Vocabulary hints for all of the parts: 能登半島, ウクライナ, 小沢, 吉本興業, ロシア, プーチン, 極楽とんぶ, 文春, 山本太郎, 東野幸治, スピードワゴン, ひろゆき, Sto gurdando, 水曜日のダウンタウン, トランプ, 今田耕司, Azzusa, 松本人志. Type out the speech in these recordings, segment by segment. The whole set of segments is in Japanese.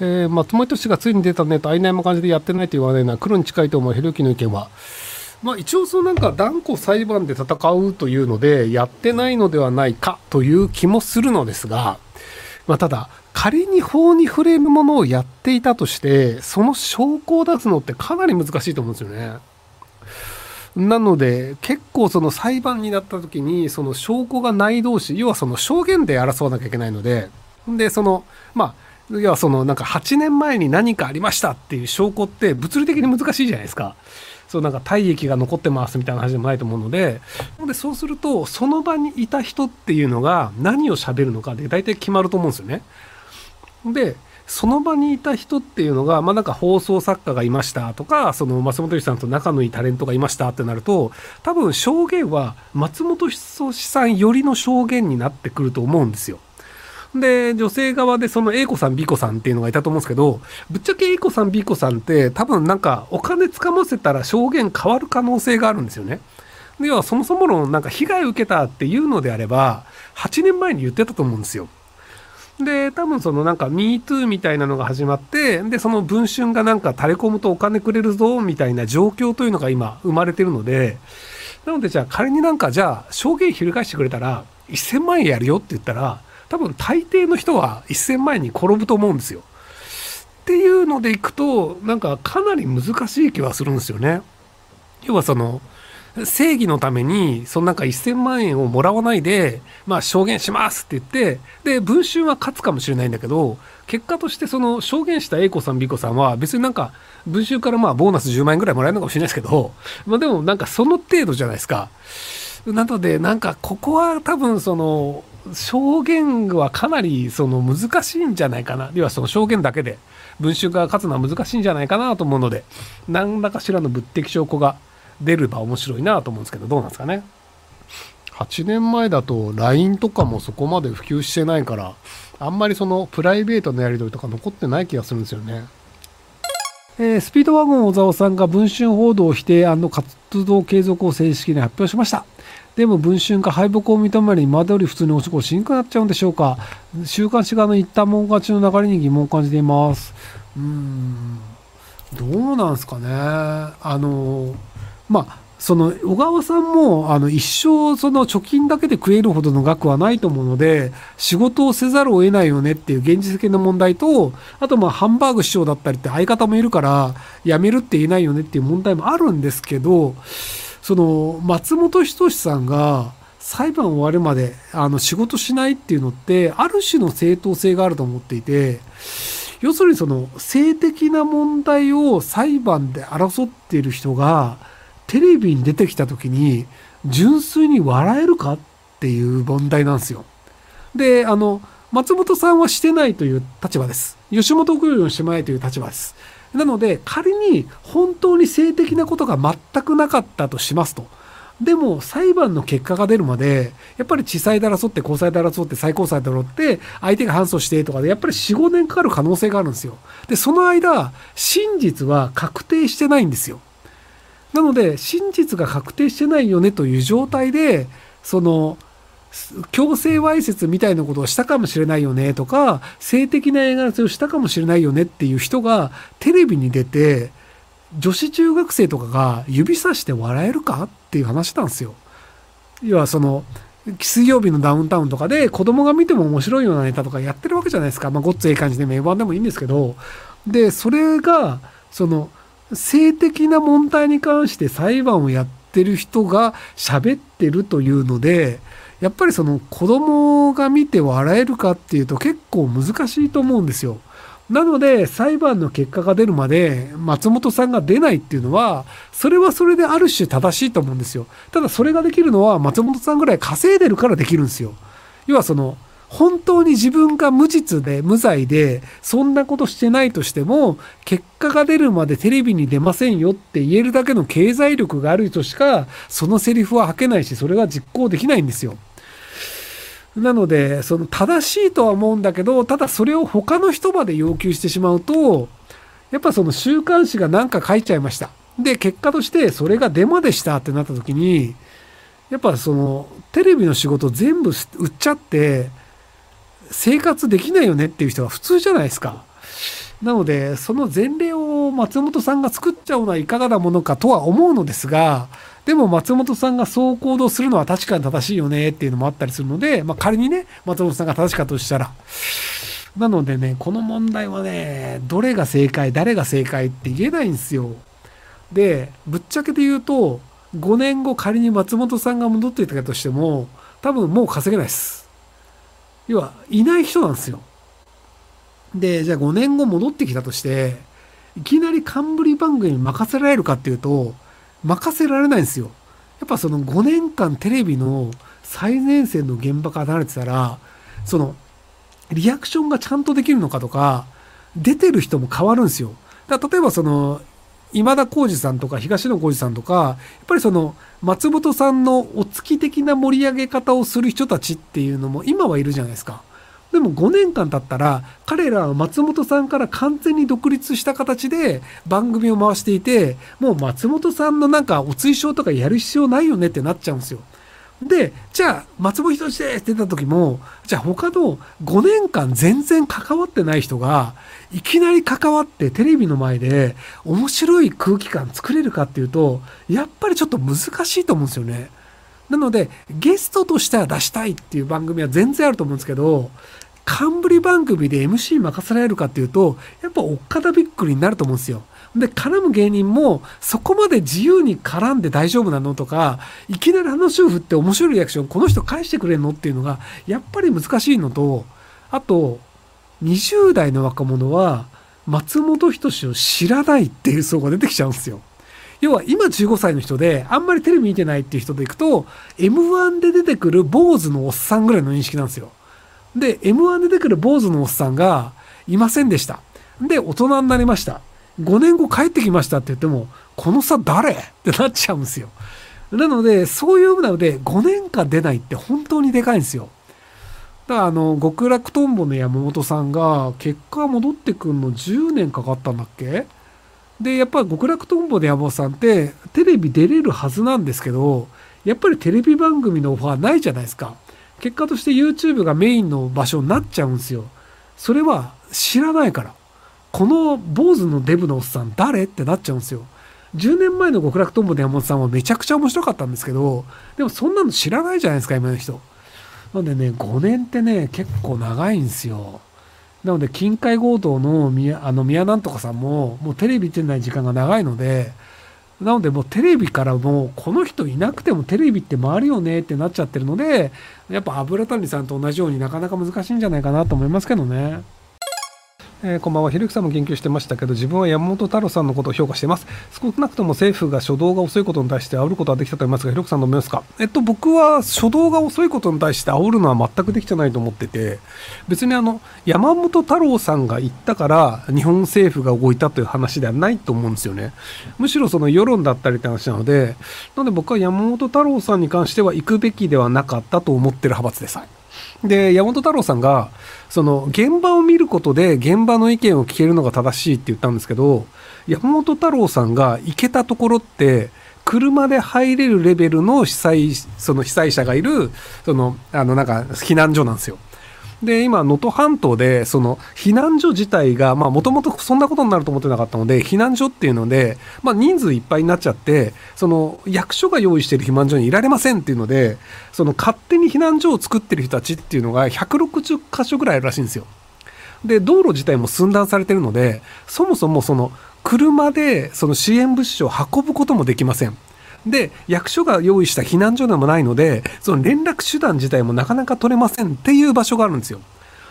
松本氏がついに出たねと曖昧な感じでやってないと言わないのは黒に近いと思う。ヘルキの意見は、まあ、一応そのなんか断固裁判で戦うというのでやってないのではないかという気もするのですが、まあ、ただ仮に法に触れるものをやっていたとしてその証拠を出すのってかなり難しいと思うんですよね。なので結構その裁判になった時にその証拠がない同士、要はその証言で争わなきゃいけないので、でそのまあ要はそのなんか8年前に何かありましたっていう証拠って物理的に難しいじゃないですか。そうなんか体液が残ってますみたいな話でもないと思うので、そうするとその場にいた人っていうのが何を喋るのかで大体決まると思うんですよね。でその場にいた人っていうのが、まあ、なんか放送作家がいましたとか、その松本氏さんと仲のいいタレントがいましたってなると、多分証言は松本氏さんよりの証言になってくると思うんですよ。で女性側でその A 子さん B 子さんっていうのがいたと思うんですけど、ぶっちゃけ A 子さん B 子さんって多分なんかお金つかませたら証言変わる可能性があるんですよね。で要はそもそものなんか被害を受けたっていうのであれば8年前に言ってたと思うんですよ。で多分そのなんか MeToo みたいなのが始まって、でその文春がなんか垂れ込むとお金くれるぞみたいな状況というのが今生まれてるので、なのでじゃあ仮になんかじゃあ証言翻してくれたら1000万円やるよって言ったら多分大抵の人は1000万円に転ぶと思うんですよ。っていうのでいくとなんかかなり難しい気はするんですよね。要はその正義のためにそのなんか1000万円をもらわないで、まあ、証言しますって言って、で文春は勝つかもしれないんだけど、結果としてその証言した A 子さん B 子さんは別になんか文春からまあボーナス10万円ぐらいもらえるのかもしれないですけど、まあ、でもなんかその程度じゃないですか。なのでなんかここは多分その証言はかなりその難しいんじゃないかな、要はその証言だけで文春が勝つのは難しいんじゃないかなと思うので、何らかしらの物的証拠が出れば面白いなと思うんですけど、どうなんですかね。8年前だと LINE とかもそこまで普及してないからあんまりそのプライベートのやり取りとか残ってない気がするんですよね。スピードワゴン小沢さんが文春報道否定&活動継続を正式に発表しました。でも文春が敗北を認めるに今までより普通にお仕事しにくくなっちゃうんでしょうか。週刊誌側の言ったもん勝ちの流れに疑問を感じています。どうなんですかね。まあその小川さんも一生その貯金だけで食えるほどの額はないと思うので、仕事をせざるを得ないよねっていう現実的な問題と、あとまあハンバーグ市長だったりって相方もいるから辞めるって言えないよねっていう問題もあるんですけど、その松本人志さんが裁判終わるまで仕事しないっていうのってある種の正当性があると思っていて、要するにその性的な問題を裁判で争っている人がテレビに出てきた時に純粋に笑えるかっていう問題なんですよ。で松本さんはしてないという立場です。吉本興業もしてないという立場です。なので仮に本当に性的なことが全くなかったとしますと、でも裁判の結果が出るまでやっぱり地裁で争って高裁で争って最高裁で争って相手が反訴してとかでやっぱり 4,5 年かかる可能性があるんですよ。でその間真実は確定してないんですよ。なので真実が確定してないよねという状態でその強制わいせつみたいなことをしたかもしれないよねとか性的な嫌がらせをしたかもしれないよねっていう人がテレビに出て女子中学生とかが指さして笑えるかっていう話なんですよ。要はその水曜日のダウンタウンとかで子供が見ても面白いようなネタとかやってるわけじゃないですか。まあごっついい感じで名盤でもいいんですけど、でそれがその性的な問題に関して裁判をやってる人が喋ってるというのでやっぱりその子供が見て笑えるかっていうと結構難しいと思うんですよ。なので裁判の結果が出るまで松本さんが出ないっていうのはそれはそれである種正しいと思うんですよ。ただそれができるのは松本さんぐらい稼いでるからできるんですよ。要はその本当に自分が無実で無罪でそんなことしてないとしても結果が出るまでテレビに出ませんよって言えるだけの経済力がある人しかそのセリフは吐けないし、それは実行できないんですよ。なのでその正しいとは思うんだけど、ただそれを他の人まで要求してしまうとやっぱその週刊誌が何か書いちゃいました、で結果としてそれがデマでしたってなった時にやっぱそのテレビの仕事全部売っちゃって生活できないよねっていう人は普通じゃないですか。なのでその前例を松本さんが作っちゃうのはいかがなものかとは思うのですが、でも松本さんがそう行動するのは確かに正しいよねっていうのもあったりするので、まあ仮にね松本さんが正しかったとしたら、なのでねこの問題はねどれが正解誰が正解って言えないんですよ。でぶっちゃけて言うと5年後仮に松本さんが戻っていたとしても多分もう稼げないです。要はいない人なんですよ。でじゃあ5年後戻ってきたとしていきなり冠番組に任せられるかっていうと任せられないんですよ。やっぱその5年間テレビの最前線の現場から離れてたらそのリアクションがちゃんとできるのかとか出てる人も変わるんですよ。だから例えばその今田耕司さんとか東野幸治さんとかやっぱりその松本さんのお付き的な盛り上げ方をする人たちっていうのも今はいるじゃないですか。でも5年間経ったら彼らは松本さんから完全に独立した形で番組を回していて、もう松本さんのなんかお追証とかやる必要ないよねってなっちゃうんですよ。でじゃあ松本人志ですって言った時もじゃあ他の5年間全然関わってない人がいきなり関わってテレビの前で面白い空気感作れるかっていうとやっぱりちょっと難しいと思うんですよね。なのでゲストとしては出したいっていう番組は全然あると思うんですけど、冠番組で MC 任せられるかっていうとやっぱおっかたびっくりになると思うんですよ。で絡む芸人もそこまで自由に絡んで大丈夫なのとかいきなり話を振って面白いリアクションこの人返してくれるのっていうのがやっぱり難しいのと、あと20代の若者は松本人志を知らないっていう層が出てきちゃうんですよ。要は今15歳の人であんまりテレビ見てないっていう人でいくと M1 で出てくる坊主のおっさんぐらいの認識なんですよ。で M1 で出てくる坊主のおっさんがいませんでした。で大人になりました。5年後帰ってきましたって言ってもこの差誰ってなっちゃうんですよ。なのでそういうので5年間出ないって本当にでかいんですよ。だから極楽とんぼの山本さんが結果戻ってくるの10年かかったんだっけ。でやっぱり極楽とんぼの山本さんってテレビ出れるはずなんですけどやっぱりテレビ番組のオファーないじゃないですか。結果として YouTube がメインの場所になっちゃうんですよ。それは知らないからこの坊主のデブのおっさん誰ってなっちゃうんですよ。10年前の極楽とんぼの山本さんはめちゃくちゃ面白かったんですけど、でもそんなの知らないじゃないですか今の人。なんでね5年ってね結構長いんですよ。なので近海強盗の宮なんとかさんももうテレビ出てない時間が長いので、なのでもうテレビからもうこの人いなくてもテレビって回るよねってなっちゃってるので、やっぱ油谷さんと同じようになかなか難しいんじゃないかなと思いますけどね。こんばんは。ひろゆきさんも言及してましたけど自分は山本太郎さんのことを評価しています。少なくとも政府が初動が遅いことに対して煽ることはできたと思いますが、ひろゆきさんどう思いますか？僕は初動が遅いことに対して煽るのは全くできてないと思ってて、別に山本太郎さんが言ったから日本政府が動いたという話ではないと思うんですよね。むしろその世論だったりって話なので、なので僕は山本太郎さんに関しては行くべきではなかったと思ってる派閥です。で山本太郎さんがその現場を見ることで現場の意見を聞けるのが正しいって言ったんですけど、山本太郎さんが行けたところって車で入れるレベルの被災者がいるなんか避難所なんですよ。で今能登半島でその避難所自体がもともとそんなことになると思ってなかったので避難所っていうので、人数いっぱいになっちゃってその役所が用意している避難所にいられませんっていうのでその勝手に避難所を作ってる人たちっていうのが160カ所ぐらいあるらしいんですよ。で道路自体も寸断されてるのでそもそもその車でその支援物資を運ぶこともできません。で役所が用意した避難所でもないのでその連絡手段自体もなかなか取れませんっていう場所があるんですよ。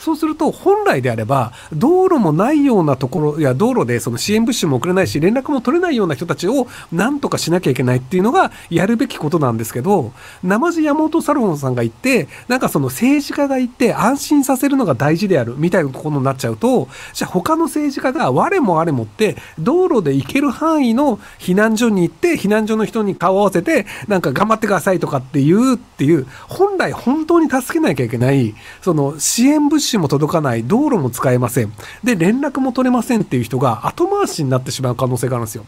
そうすると本来であれば道路もないようなところや道路でその支援物資も送れないし連絡も取れないような人たちをなんとかしなきゃいけないっていうのがやるべきことなんですけど、山本太郎さんが言ってなんかその政治家が言って安心させるのが大事であるみたいなところになっちゃうと、じゃあ他の政治家が我もあれもって道路で行ける範囲の避難所に行って避難所の人に顔を合わせてなんか頑張ってくださいとかって言うっていう、本来本当に助けなきゃいけないその支援物資も届かない道路も使えませんで連絡も取れませんっていう人が後回しになってしまう可能性があるんですよ。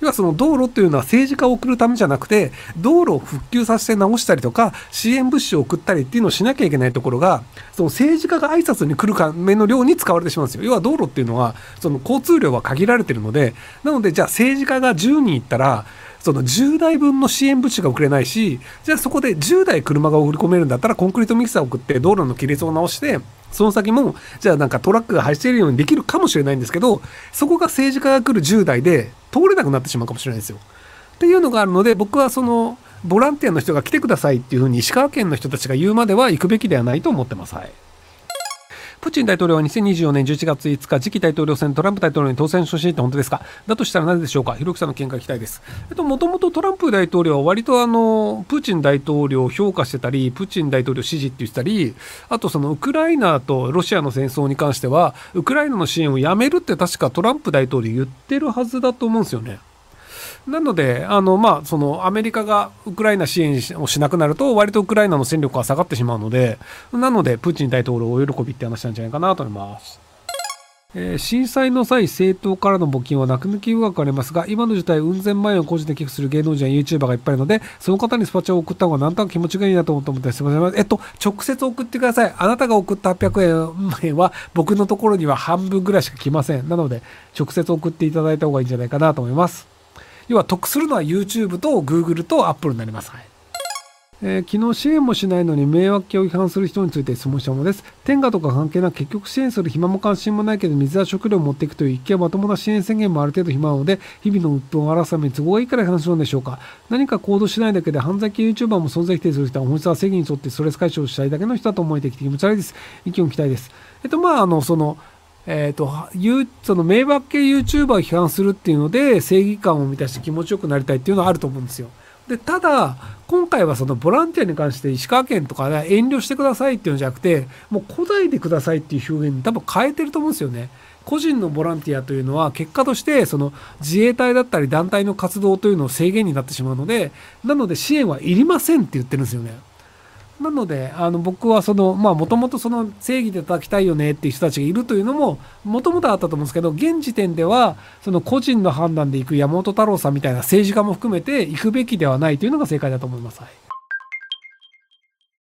要はその道路というのは政治家を送るためじゃなくて、道路を復旧させて直したりとか支援物資を送ったりっていうのをしなきゃいけないところが、その政治家が挨拶に来るための量に使われてしまうんですよ。要は道路っていうのはその交通量は限られているので、なのでじゃあ政治家が10人行ったらその10台分の支援物資が送れないし、じゃあそこで10台車が送り込めるんだったらコンクリートミキサーを送って道路の亀裂を直して、その先もじゃあなんかトラックが走っているようにできるかもしれないんですけど、そこが政治家が来る10台で通れなくなってしまうかもしれないんですよっていうのがあるので、僕はそのボランティアの人が来てくださいっていうふうに石川県の人たちが言うまでは行くべきではないと思ってます。はい。プーチン大統領は2024年11月5日、次期大統領選、トランプ大統領に当選してほしいって本当ですか？だとしたらなぜでしょうか？ひろきさんの見解聞きたいです。もともとトランプ大統領は割とプーチン大統領を評価してたり、プーチン大統領支持って言ってたり、あとそのウクライナとロシアの戦争に関しては、ウクライナの支援をやめるって確かトランプ大統領言ってるはずだと思うんですよね。なのでそのアメリカがウクライナ支援をしなくなると割とウクライナの戦力が下がってしまうので、なのでプーチン大統領お喜びって話なんじゃないかなと思います。震災の際政党からの募金は泣く泣き上手くありますが、今の事態うん千万円を個人で寄付する芸能人や YouTuber がいっぱいいるので、その方にスパチャを送った方がなんとなく気持ちがいいなと思って、すみません、直接送ってください。あなたが送った800円は僕のところには半分ぐらいしか来ません。なので直接送っていただいた方がいいんじゃないかなと思います。要は得するのは YouTube と Google と Apple になります。はい。昨日支援もしないのに迷惑系を批判する人について質問したものです。天下とか関係なく結局支援する暇も関心もないけど水や食料を持っていくという一見まともな支援宣言もある程度暇なので、日々の鬱憤を表すために都合がいいから話すのでしょうか。何か行動しないだけで犯罪系 YouTuber も存在否定する人は本質は正義に沿ってストレス解消をしたいだけの人だと思えてきて気持ち悪いです。意見を聞きたいです。その迷惑系 YouTuber を批判するっていうので正義感を満たして気持ちよくなりたいっていうのはあると思うんですよ。で、ただ今回はそのボランティアに関して石川県とかね、遠慮してくださいっていうのじゃなくて、もう来ないでくださいっていう表現に多分変えてると思うんですよね。個人のボランティアというのは結果としてその自衛隊だったり団体の活動というのを制限になってしまうので、なので支援はいりませんって言ってるんですよね。なので僕はもともと正義で叩きたいよねっていう人たちがいるというのももともとあったと思うんですけど、現時点ではその個人の判断で行く山本太郎さんみたいな政治家も含めて行くべきではないというのが正解だと思います。はい。